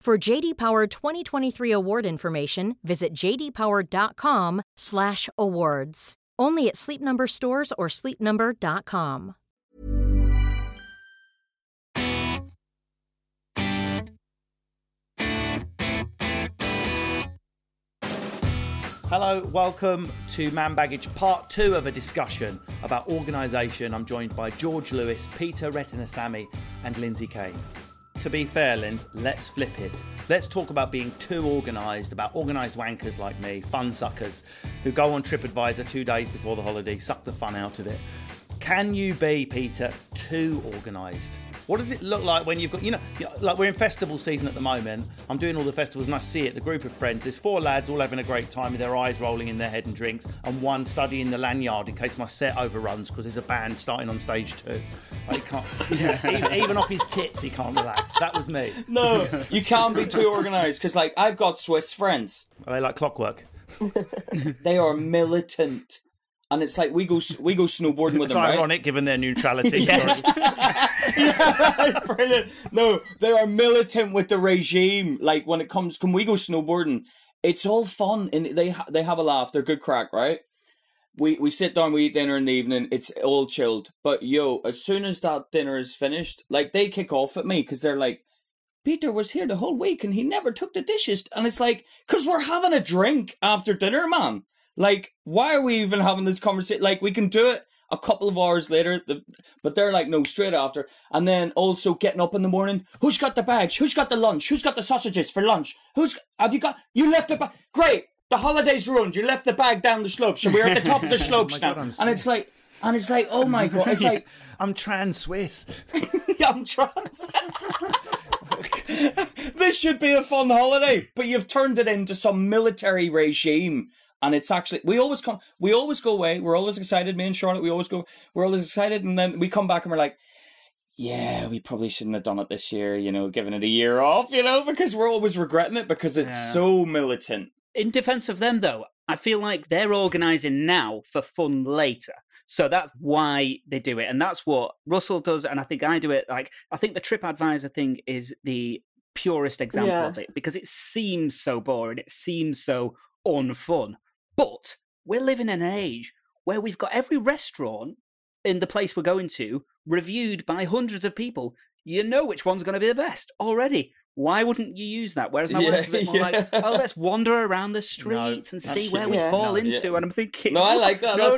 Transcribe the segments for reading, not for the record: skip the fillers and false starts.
For J.D. Power 2023 award information, visit jdpower.com/awards. Only at Sleep Number stores or sleepnumber.com. Hello, welcome to Man Baggage, part two of a discussion about organisation. I'm joined by George Lewis, Peter Retinasamy and Lindsay Kane. To be fair, Linz, let's flip it. Let's talk about being too organised, about organised wankers like me, fun suckers, who go on TripAdvisor 2 days before the holiday, suck the fun out of it. Can you be, Peter, too organised? What does it look like when you've got, like we're in festival season at the moment. I'm doing all the festivals and I see it, the group of friends. There's four lads all having a great time with their eyes rolling in their head and drinks, and one studying the lanyard in case my set overruns because there's a band starting on stage two. Like, he can't, even off his tits, he can't relax. That was me. No, you can't be too organised because, like, I've got Swiss friends. Are they like clockwork? They are militant. And it's like we go snowboarding with them, right? It's ironic given their neutrality. Yes. Yeah, brilliant. No, they are militant with the regime. Like when it comes, can we go snowboarding? It's all fun and they have a laugh. They're good crack, right? We sit down, we eat dinner in the evening. It's all chilled. But yo, as soon as that dinner is finished, like they kick off at me because they're like, Peter was here the whole week and he never took the dishes. And it's like, because we're having a drink after dinner, man. Like, why are we even having this conversation? Like, we can do it a couple of hours later, but they're like, no, straight after. And then also getting up in the morning, who's got the bags? Who's got the lunch? Who's got the sausages for lunch? You left the bag. Great. The holiday's ruined. You left the bag down the slope. So we're at the top of the slopes now. God, and it's like, oh my God. It's like, I'm trans-Swiss. I'm trans. This should be a fun holiday, but you've turned it into some military regime. And it's actually, we always go away. We're always excited. Me and Charlotte, we're always excited. And then we come back and we're like, yeah, we probably shouldn't have done it this year, giving it a year off, because we're always regretting it because it's so militant. In defense of them, though, I feel like they're organizing now for fun later. So that's why they do it. And that's what Russell does. And I think I do it. Like, I think the TripAdvisor thing is the purest example of it because it seems so boring. It seems so unfun. But we're living in an age where we've got every restaurant in the place we're going to reviewed by hundreds of people. You know which one's going to be the best already. Why wouldn't you use that? Whereas my work's a bit more like, let's wander around the streets and see where we fall into. Yeah. And I'm thinking... No, I like that. No.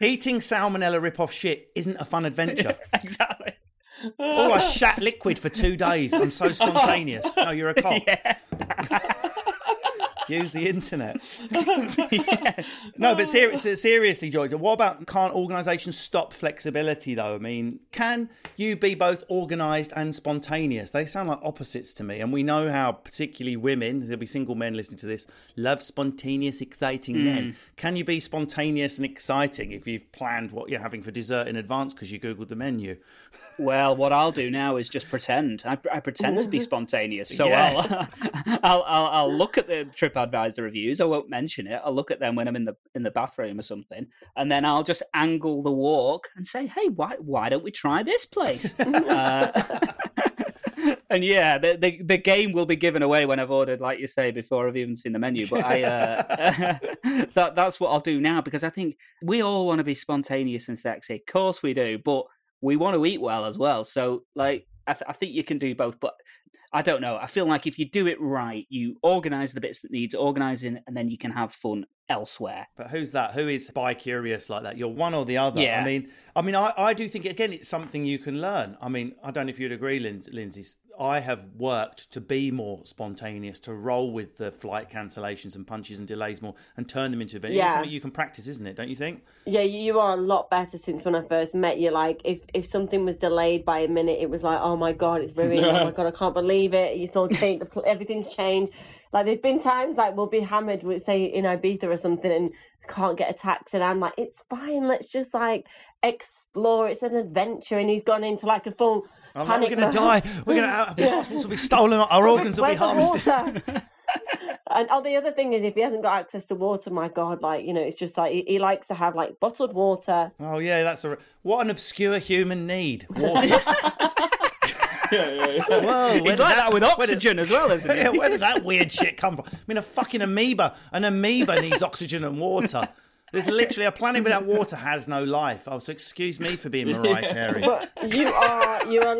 Eating salmonella rip-off shit isn't a fun adventure. Exactly. Oh, I shat liquid for 2 days. I'm so spontaneous. No, you're a cop. Yeah. Use the internet. No, but seriously, George, what about can't organisations stop flexibility, though? I mean, can you be both organised and spontaneous? They sound like opposites to me. And we know how particularly women, there'll be single men listening to this, love spontaneous, exciting men. Can you be spontaneous and exciting if you've planned what you're having for dessert in advance because you Googled the menu? Well, what I'll do now is just pretend. I pretend to be spontaneous. So yes. I'll look at the trip advisor reviews. I won't mention it. I'll look at them when I'm in the bathroom or something, and then I'll just angle the walk and say, hey, why don't we try this place? And yeah, the game will be given away when I've ordered, like you say, before I've even seen the menu. But that's what I'll do now, because I think we all want to be spontaneous and sexy. Of course we do, but we want to eat well as well. So like I think you can do both. But I don't know. I feel like if you do it right, you organise the bits that needs organising, and then you can have fun elsewhere. But who's that? Who is bi-curious like that? You're one or the other. Yeah. I do think, again, it's something you can learn. I mean, I don't know if you'd agree, Lindsay. I have worked to be more spontaneous, to roll with the flight cancellations and punches and delays more and turn them into events. Yeah. It's something you can practice, isn't it? Don't you think? Yeah, you are a lot better since when I first met you. Like, if something was delayed by a minute, it was like, oh my God, it's ruined. Oh my God, I can't believe it. You still think everything's changed. Like, there's been times like we'll be hammered, we'll say in Ibiza or something, and can't get a taxi, and I'm like, it's fine, let's just like explore, it's an adventure. And he's gone into like a full panic. We're gonna die, our passports will be stolen, our organs will be harvested. And the other thing is, if he hasn't got access to water, my God, like, you know, it's just like he likes to have like bottled water. Oh yeah, that's what an obscure human need, water. Yeah. Whoa, it's like that with oxygen as well, isn't it? Yeah, where did that weird shit come from? I mean, a fucking amoeba. An amoeba needs oxygen and water. There's literally a planet without water has no life. Oh, so excuse me for being Mariah Carey. But you're a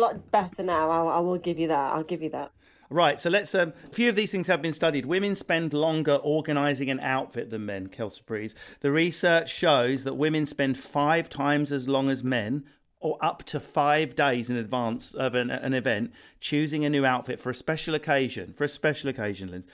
lot better now. I will give you that. I'll give you that. Right, so let's. A few of these things have been studied. Women spend longer organising an outfit than men. Kelsey Breeze. The research shows that women spend 5 times as long as men, or up to 5 days in advance of an event, choosing a new outfit for a special occasion. For a special occasion, Lindsay.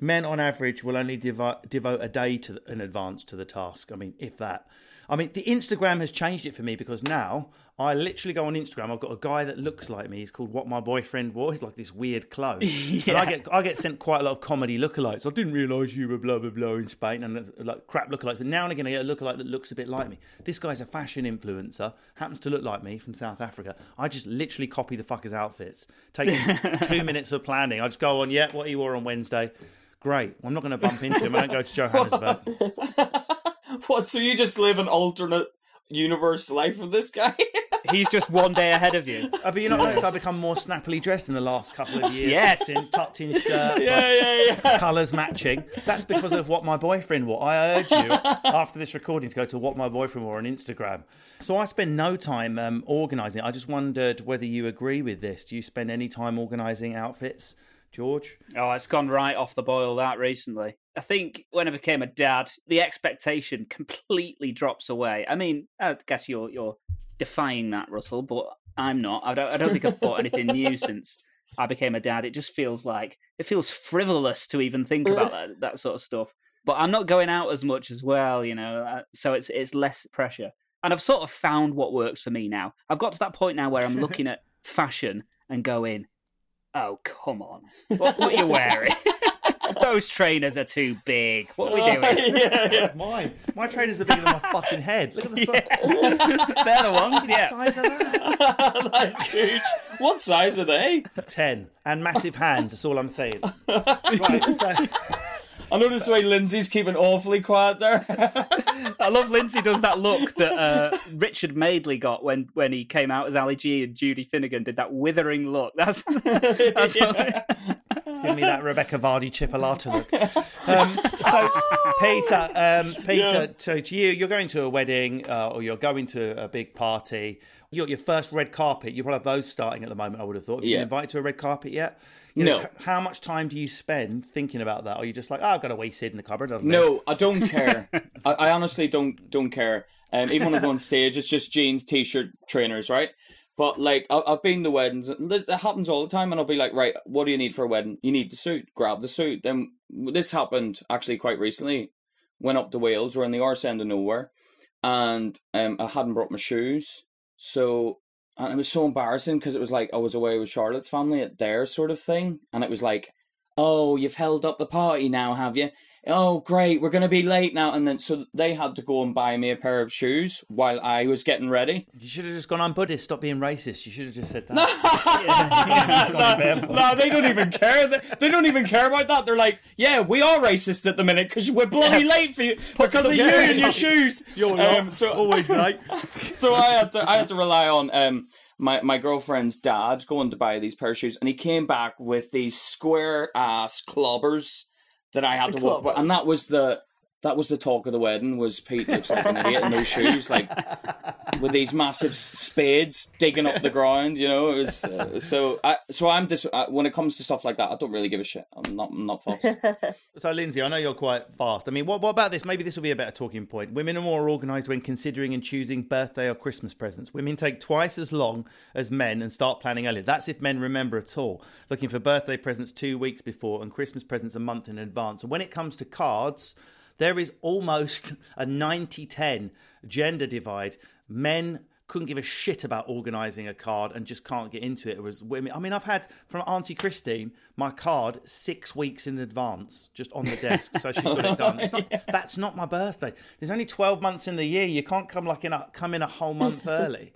Men, on average, will only devote a day in advance to the task. I mean, if that. I mean, the Instagram has changed it for me, because now I literally go on Instagram. I've got a guy that looks like me. He's called What My Boyfriend Wore. He's like this weird clone. Yeah. And I get sent quite a lot of comedy lookalikes. I didn't realise you were blah, blah, blah in Spain, and like crap lookalikes. But now and again, I get a lookalike that looks a bit like me. This guy's a fashion influencer, happens to look like me, from South Africa. I just literally copy the fucker's outfits. Takes 2 minutes of planning. I just go on, yeah, what he wore on Wednesday. Great. I'm not going to bump into him. I don't go to Johannesburg. What? So you just live an alternate universe life with this guy? He's just one day ahead of you. But you not noticed I've become more snappily dressed in the last couple of years? Yes. Tucked in shirts. Yeah. Colours matching. That's because of What My Boyfriend Wore. I urge you, after this recording, to go to What My Boyfriend Wore on Instagram. So I spend no time organising. I just wondered whether you agree with this. Do you spend any time organising outfits, George? Oh, it's gone right off the boil, that, recently. I think when I became a dad, the expectation completely drops away. I mean, I guess you're defying that, Russell, but I'm not. I don't think I've bought anything new since I became a dad. It just feels like, it feels frivolous to even think about that sort of stuff. But I'm not going out as much as well, you know, so it's less pressure. And I've sort of found what works for me now. I've got to that point now where I'm looking at fashion and going, oh, come on. What are you wearing? Those trainers are too big. What are we doing? That's mine. My trainers are bigger than my fucking head. Look at the size. They're the ones, yeah. What size are that? That's huge. What size are they? 10. And massive hands, that's all I'm saying. Right, so... I noticed the way Lindsay's keeping awfully quiet there. I love Lindsay does that look that Richard Madeley got when he came out as Ali G, and Judy Finnegan did that withering look. That's give me that Rebecca Vardy Chipolata look. So, Peter, to you're going to a wedding or you're going to a big party. Your first red carpet, you probably have those starting at the moment, I would have thought. Have you been invited to a red carpet yet? No. How much time do you spend thinking about that? Or are you just like, I've got a wasted in the cupboard? No, I don't care. I honestly don't care. Even when I go on stage, it's just jeans, T-shirt, trainers, right? But, like, I've been to weddings. It happens all the time, and I'll be like, right, what do you need for a wedding? You need the suit. Grab the suit. Then this happened, actually, quite recently. Went up to Wales. We're in the arse end of nowhere. And I hadn't brought my shoes. So, and it was so embarrassing because it was like I was away with Charlotte's family at their sort of thing. And it was like, oh, you've held up the party now, have you? Oh, great, we're going to be late now. And then, so they had to go and buy me a pair of shoes while I was getting ready. You should have just gone, I'm Buddhist, stop being racist. You should have just said that. No, they don't even care. They don't even care about that. They're like, yeah, we are racist at the minute because we're bloody late for you because of you and your shoes. You're not always late. So I had to rely on my girlfriend's dad going to buy these pair of shoes. And he came back with these square-ass clobbers that I had to walk, and that was the that was the talk of the wedding, was Pete looks like an idiot in those shoes, like with these massive spades digging up the ground, you know. It was when it comes to stuff like that, I don't really give a shit. I'm not fussed. So Lindsay, I know you're quite fast. I mean, what about this? Maybe this will be a better talking point. Women are more organised when considering and choosing birthday or Christmas presents. Women take twice as long as men and start planning earlier. That's if men remember at all. Looking for birthday presents 2 weeks before and Christmas presents a month in advance. And when it comes to cards, there is almost a 90-10 gender divide. Men couldn't give a shit about organising a card and just can't get into it. It was women. I mean, I've had from Auntie Christine my card 6 weeks in advance, just on the desk, so she's got it done. It's not, that's not my birthday. There's only 12 months in the year. You can't come in a whole month early.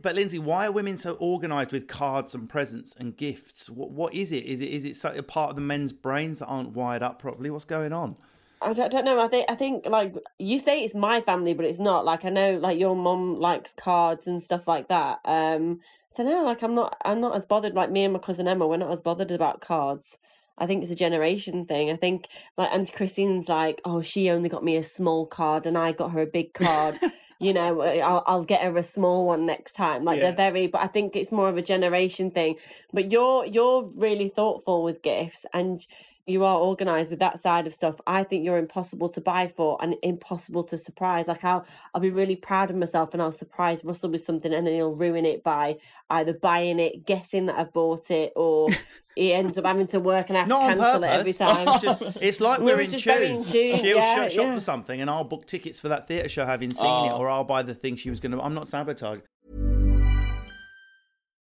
But Lindsay, why are women so organised with cards and presents and gifts? What is it? Is it a part of the men's brains that aren't wired up properly? What's going on? I don't know. I think like you say, it's my family, but it's not. Like I know, like your mum likes cards and stuff like that. I don't know. Like I'm not as bothered. Like me and my cousin Emma, we're not as bothered about cards. I think it's a generation thing. I think like Auntie Christine's like, oh, she only got me a small card and I got her a big card. You know, I'll get her a small one next time. Like yeah. They're very, but I think it's more of a generation thing. But you're really thoughtful with gifts and you are organised with that side of stuff. I think you're impossible to buy for and impossible to surprise. Like I'll be really proud of myself and I'll surprise Russell with something and then he'll ruin it by either buying it, guessing that I've bought it, or he ends up having to work and I have not to cancel it every time. It's like we're in tune. She'll shop for something and I'll book tickets for that theatre show having seen it, or I'll buy the thing she was going to... I'm not sabotaging.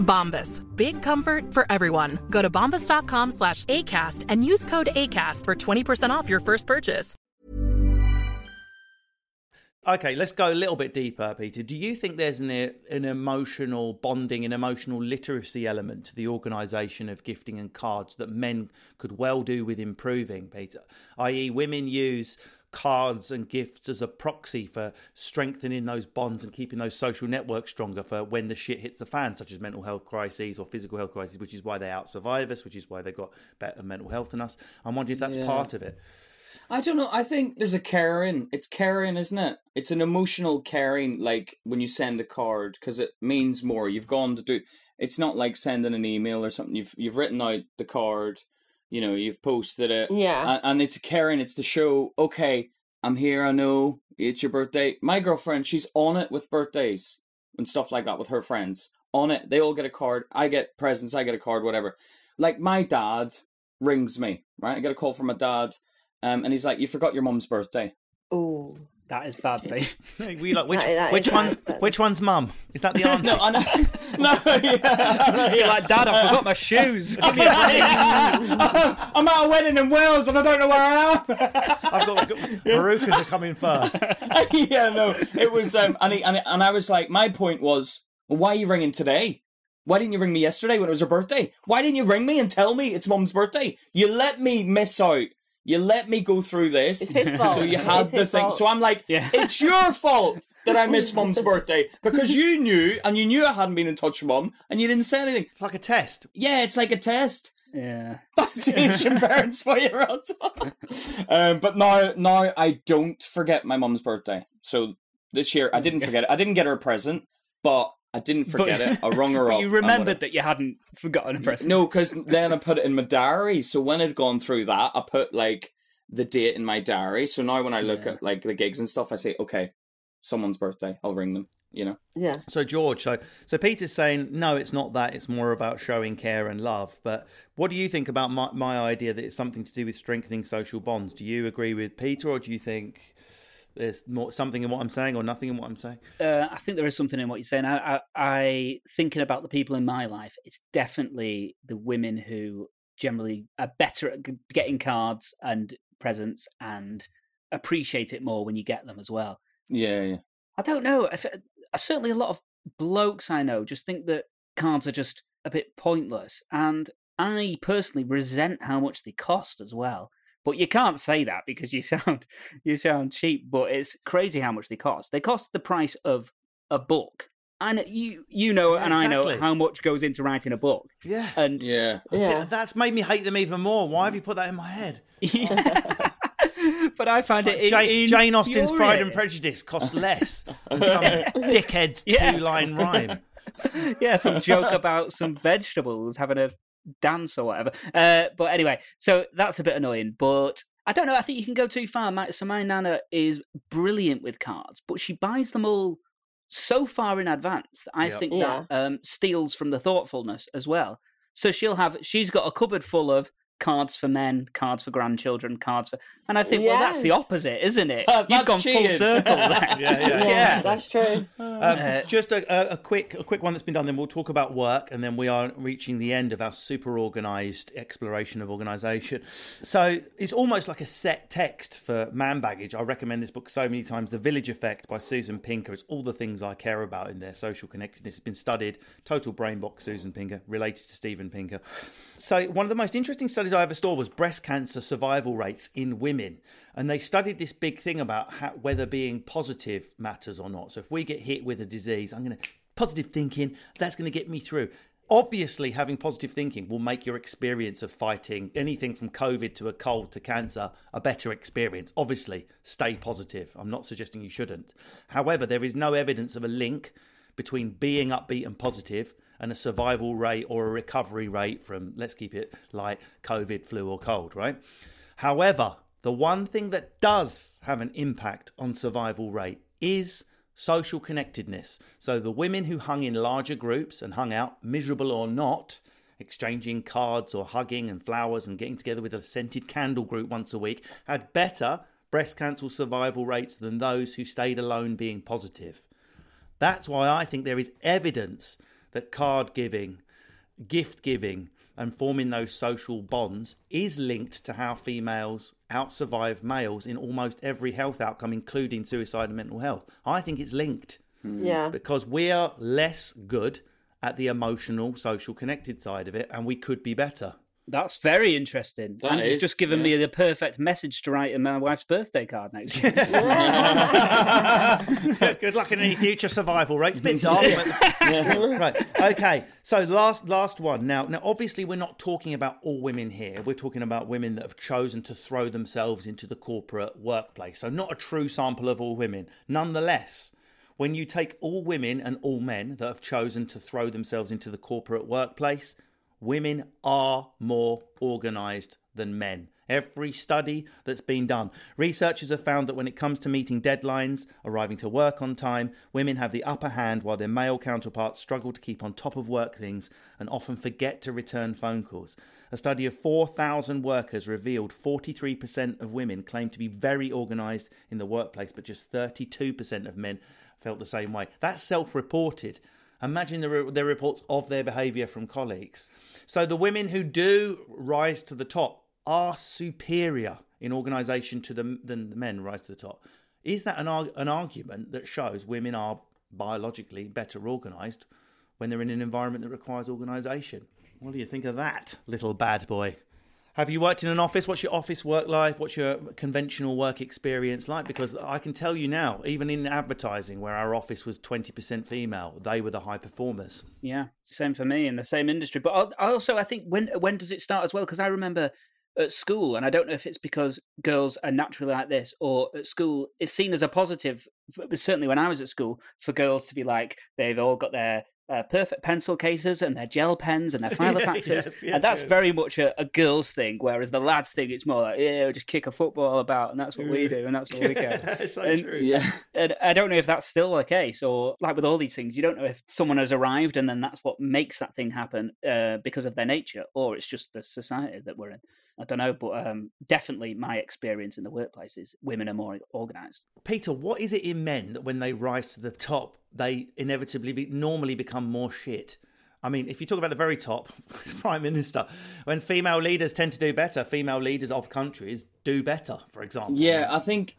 Bombas. Big comfort for everyone. Go to bombas.com/ACAST and use code ACAST for 20% off your first purchase. Okay, let's go a little bit deeper, Peter. Do you think there's an emotional bonding, an emotional literacy element to the organisation of gifting and cards that men could well do with improving, Peter? I.e., women use cards and gifts as a proxy for strengthening those bonds and keeping those social networks stronger for when the shit hits the fan, such as mental health crises or physical health crises, which is why they out-survive us, which is why they've got better mental health than us. I'm wondering if that's part of it. I don't know. I think there's a caring. It's caring, isn't it? It's an emotional caring, like when you send a card, because it means more. You've gone to do. It's not like sending an email or something. You've written out the card. You know, you've posted it. Yeah. And it's a caring. It's to show, okay, I'm here. I know it's your birthday. My girlfriend, she's on it with birthdays and stuff like that with her friends. On it. They all get a card. I get presents. I get a card, whatever. Like my dad rings me, right? I get a call from my dad. And he's like, you forgot your mum's birthday. Oh, that is bad, babe. We like, which one's mum? Is that the auntie? No, I know. No, you're like, Dad, I forgot my shoes. Give me a I'm at a wedding in Wales and I don't know where I am. I've got Marukas are coming first. Yeah, no, it was, and I was like, my point was, why are you ringing today? Why didn't you ring me yesterday when it was her birthday? Why didn't you ring me and tell me it's mum's birthday? You let me miss out. You let me go through this. It's his fault. So you had the thing. Fault. So I'm like, it's your fault Did I miss Mum's birthday? Because you knew, and you knew I hadn't been in touch with Mum, and you didn't say anything. It's like a test. Yeah, it's like a test. Yeah. That's ancient parents for you, Russell. But now I don't forget my Mum's birthday. So this year, I didn't forget it. I didn't get her a present, but I didn't forget it. I rung her up. You remembered that you hadn't forgotten a present. No, because then I put it in my diary. So when I'd gone through that, I put, like, the date in my diary. So now when I look at, like, the gigs and stuff, I say, okay, someone's birthday, I'll ring them, you know? Yeah. So, George, so Peter's saying, no, it's not that. It's more about showing care and love. But what do you think about my idea that it's something to do with strengthening social bonds? Do you agree with Peter, or do you think there's more something in what I'm saying or nothing in what I'm saying? I think there is something in what you're saying. I thinking about the people in my life, it's definitely the women who generally are better at getting cards and presents and appreciate it more when you get them as well. Yeah, yeah. I don't know. Certainly a lot of blokes I know just think that cards are just a bit pointless. And I personally resent how much they cost as well. But you can't say that because you sound cheap, but it's crazy how much they cost. They cost the price of a book. And you know, yeah, and exactly. I know how much goes into writing a book. Yeah. And yeah. That's made me hate them even more. Why have you put that in my head? Yeah. But I find it Jane Austen's Pride and Prejudice costs less than some dickhead's two-line rhyme. Yeah, some joke about some vegetables having a dance or whatever. But anyway, so that's a bit annoying. But I don't know, I think you can go too far. So my nana is brilliant with cards, but she buys them all so far in advance that I think that steals from the thoughtfulness as well. So she's got a cupboard full of cards for men, cards for grandchildren, cards for... And I think, well, that's the opposite, isn't it? You've gone cheating. Full circle there. Yeah, that's true. Just a quick one that's been done, then we'll talk about work, and then we are reaching the end of our super-organised exploration of organisation. So it's almost like a set text for Man Baggage. I recommend this book so many times, The Village Effect by Susan Pinker. It's all the things I care about in their social connectedness. It's been studied. Total brain box, Susan Pinker, related to Steven Pinker. So one of the most interesting studies I ever saw was breast cancer survival rates in women, and they studied this big thing about whether being positive matters or not. So if we get hit with a disease, I'm going to positive thinking, that's going to get me through. Obviously, having positive thinking will make your experience of fighting anything from COVID to a cold to cancer a better experience. Obviously, stay positive. I'm not suggesting you shouldn't. However, there is no evidence of a link between being upbeat and positive and a survival rate or a recovery rate from, let's keep it light, COVID, flu or cold, right? However, the one thing that does have an impact on survival rate is social connectedness. So the women who hung in larger groups and hung out, miserable or not, exchanging cards or hugging and flowers and getting together with a scented candle group once a week, had better breast cancer survival rates than those who stayed alone being positive. That's why I think there is evidence that card giving, gift giving, and forming those social bonds is linked to how females outsurvive males in almost every health outcome, including suicide and mental health. I think it's linked. Yeah. Because we are less good at the emotional, social connected side of it, and we could be better. That's very interesting. And you've just given me the perfect message to write in my wife's birthday card next year. Good luck in any future survival rates. It's a bit dark. Right. Okay. So last one. Now, obviously, we're not talking about all women here. We're talking about women that have chosen to throw themselves into the corporate workplace. So not a true sample of all women. Nonetheless, when you take all women and all men that have chosen to throw themselves into the corporate workplace, women are more organised than men. Every study that's been done, researchers have found that when it comes to meeting deadlines, arriving to work on time, women have the upper hand while their male counterparts struggle to keep on top of work things and often forget to return phone calls. A study of 4,000 workers revealed 43% of women claimed to be very organised in the workplace, but just 32% of men felt the same way. That's self-reported. Imagine their reports of their behaviour from colleagues. So the women who do rise to the top are superior in organisation than the men rise to the top. Is that an argument that shows women are biologically better organised when they're in an environment that requires organisation? What do you think of that, little bad boy? Have you worked in an office? What's your office work life? What's your conventional work experience like? Because I can tell you now, even in advertising, where our office was 20% female, they were the high performers. Yeah, same for me in the same industry. But also, I think, when does it start as well? Because I remember at school, and I don't know if it's because girls are naturally like this, or at school it's seen as a positive, certainly when I was at school, for girls to be like, they've all got their perfect pencil cases and their gel pens and their filofaxes. Yes, and that's very much a girl's thing, whereas the lads thing, it's more like, yeah, we'll just kick a football about, and that's what we do, and that's what we go. It's so true. Yeah. And I don't know if that's still the case, or like with all these things, you don't know if someone has arrived and then that's what makes that thing happen because of their nature, or it's just the society that we're in. I don't know, but definitely my experience in the workplace is women are more organised. Peter, what is it in men that when they rise to the top, they inevitably normally become more shit? I mean, if you talk about the very top, Prime Minister, when female leaders tend to do better, female leaders of countries do better, for example. Yeah, I think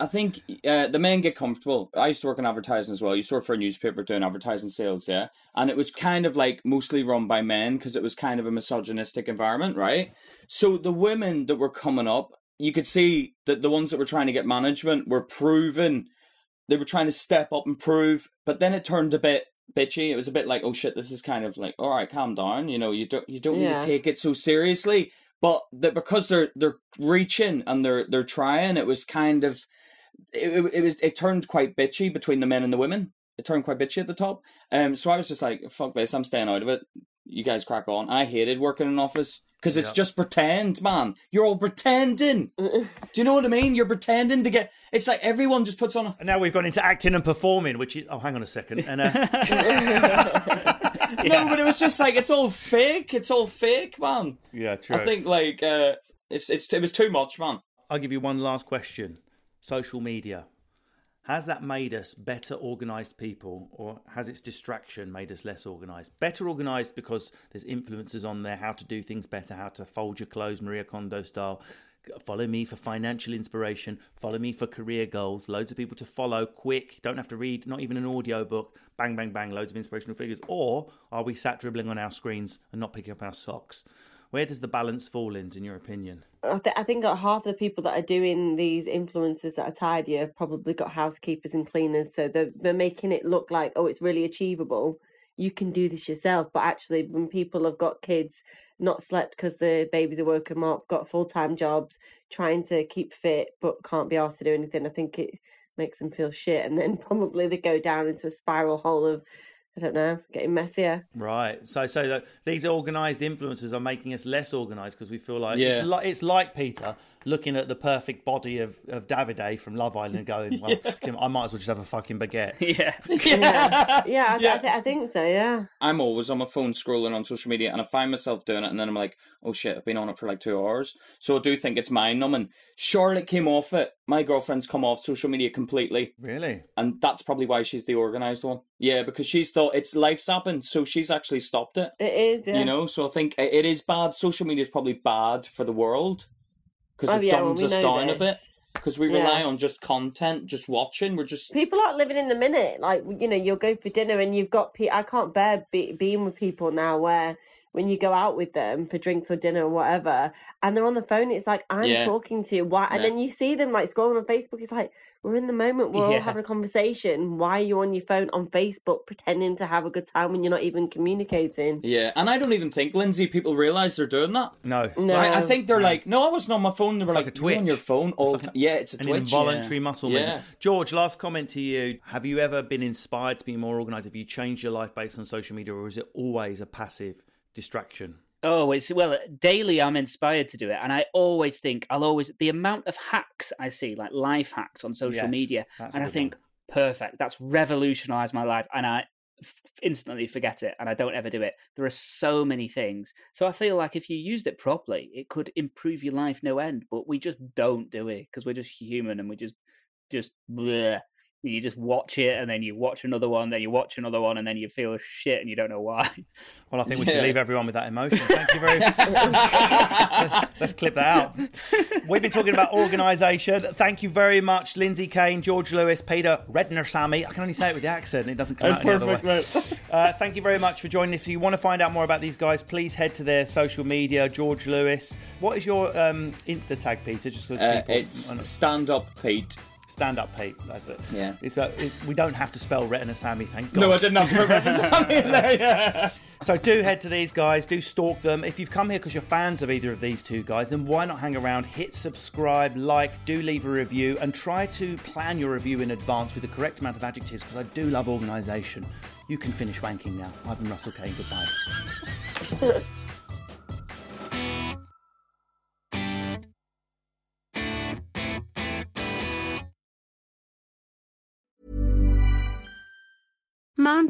the men get comfortable. I used to work in advertising as well. I used to work for a newspaper doing advertising sales, yeah? And it was kind of like mostly run by men because it was kind of a misogynistic environment, right? So the women that were coming up, you could see that the ones that were trying to get management were proven. They were trying to step up and prove, but then it turned a bit bitchy. It was a bit like, oh shit, this is kind of like, all right, calm down, you know, you don't need to take it so seriously. But that because they're reaching and they're trying, it was kind of it turned quite bitchy between the men and the women. It turned quite bitchy at the top. So I was just like, fuck this, I'm staying out of it. You guys crack on. I hated working in an office because it's just pretend, man. You're all pretending. Do you know what I mean? You're pretending to get... It's like everyone just puts on... And now we've gone into acting and performing, which is... Oh, hang on a second. And, No, but it was just like, it's all fake. It's all fake, man. Yeah, true. I think, like, it was too much, man. I'll give you one last question. Social media. Has that made us better organised people, or has its distraction made us less organised? Better organised because there's influencers on there, how to do things better, how to fold your clothes, Maria Kondo style. Follow me for financial inspiration. Follow me for career goals. Loads of people to follow quick. Don't have to read, not even an audio book. Bang, bang, bang, loads of inspirational figures. Or are we sat dribbling on our screens and not picking up our socks? Where does the balance fall in your opinion? I think half the people that are doing these influencers that are tidy have probably got housekeepers and cleaners, so they're making it look like, oh, it's really achievable. You can do this yourself. But actually, when people have got kids, not slept because the babies are woken up, got full-time jobs, trying to keep fit but can't be asked to do anything, I think it makes them feel shit. And then probably they go down into a spiral hole of... I don't know, getting messier. Right. So these organised influencers are making us less organised because we feel like... Yeah. It's like Peter looking at the perfect body of Davide from Love Island going, well, I might as well just have a fucking baguette. Yeah. I think so, yeah. I'm always on my phone scrolling on social media and I find myself doing it and then I'm like, oh shit, I've been on it for like 2 hours. So I do think it's mind-numbing. Charlotte came off it. My girlfriend's come off social media completely. Really? And that's probably why she's the organised one. Yeah, because she's thought it's life's happened, so she's actually stopped it. It is, yeah. You know, so I think it is bad. Social media is probably bad for the world because dumbs us down a bit. Because we rely on just content, just watching. We're just... People aren't living in the minute. Like, you know, you'll go for dinner and you've got... I can't bear being with people now where... when you go out with them for drinks or dinner or whatever, and they're on the phone, it's like, I'm talking to you. Why? And then you see them, like, scrolling on Facebook. It's like, we're in the moment. We're all having a conversation. Why are you on your phone on Facebook pretending to have a good time when you're not even communicating? Yeah, and I don't even think, Lindsay, people realise they're doing that. No. I think they're like, no, I wasn't on my phone. They were like a twitch. You're on your phone all the time. Yeah, it's an twitch. An involuntary muscle memory. George, last comment to you. Have you ever been inspired to be more organised? Have you changed your life based on social media, or is it always a passive distraction? Oh, daily I'm inspired to do it. And I always think, the amount of hacks I see, like life hacks on social media, and I think, perfect, that's revolutionized my life. And I instantly forget it and I don't ever do it. There are so many things. So I feel like if you used it properly, it could improve your life no end. But we just don't do it because we're just human and we just bleh. you just watch it, and then you watch another one, then you watch another one, and then you feel shit and you don't know why. Well, I think we should leave everyone with that emotion. Thank you very much. Let's clip that out. We've been talking about organisation. Thank you very much, Lindsay Kane, George Lewis, Peter Retinasamy. I can only say it with the accent. It doesn't come out any other way. Right. Thank you very much for joining. If you want to find out more about these guys, please head to their social media. George Lewis. What is your Insta tag, Peter? Just it's Stand Up Pete. Stand Up Pete, that's it. Yeah. We don't have to spell Retinasamy, thank God. No, I didn't have to put Retinasamy in there, yeah. So do head to these guys, do stalk them. If you've come here because you're fans of either of these two guys, then why not hang around, hit subscribe, like, do leave a review, and try to plan your review in advance with the correct amount of adjectives, because I do love organisation. You can finish wanking now. I've been Russell Kane, goodbye. Mom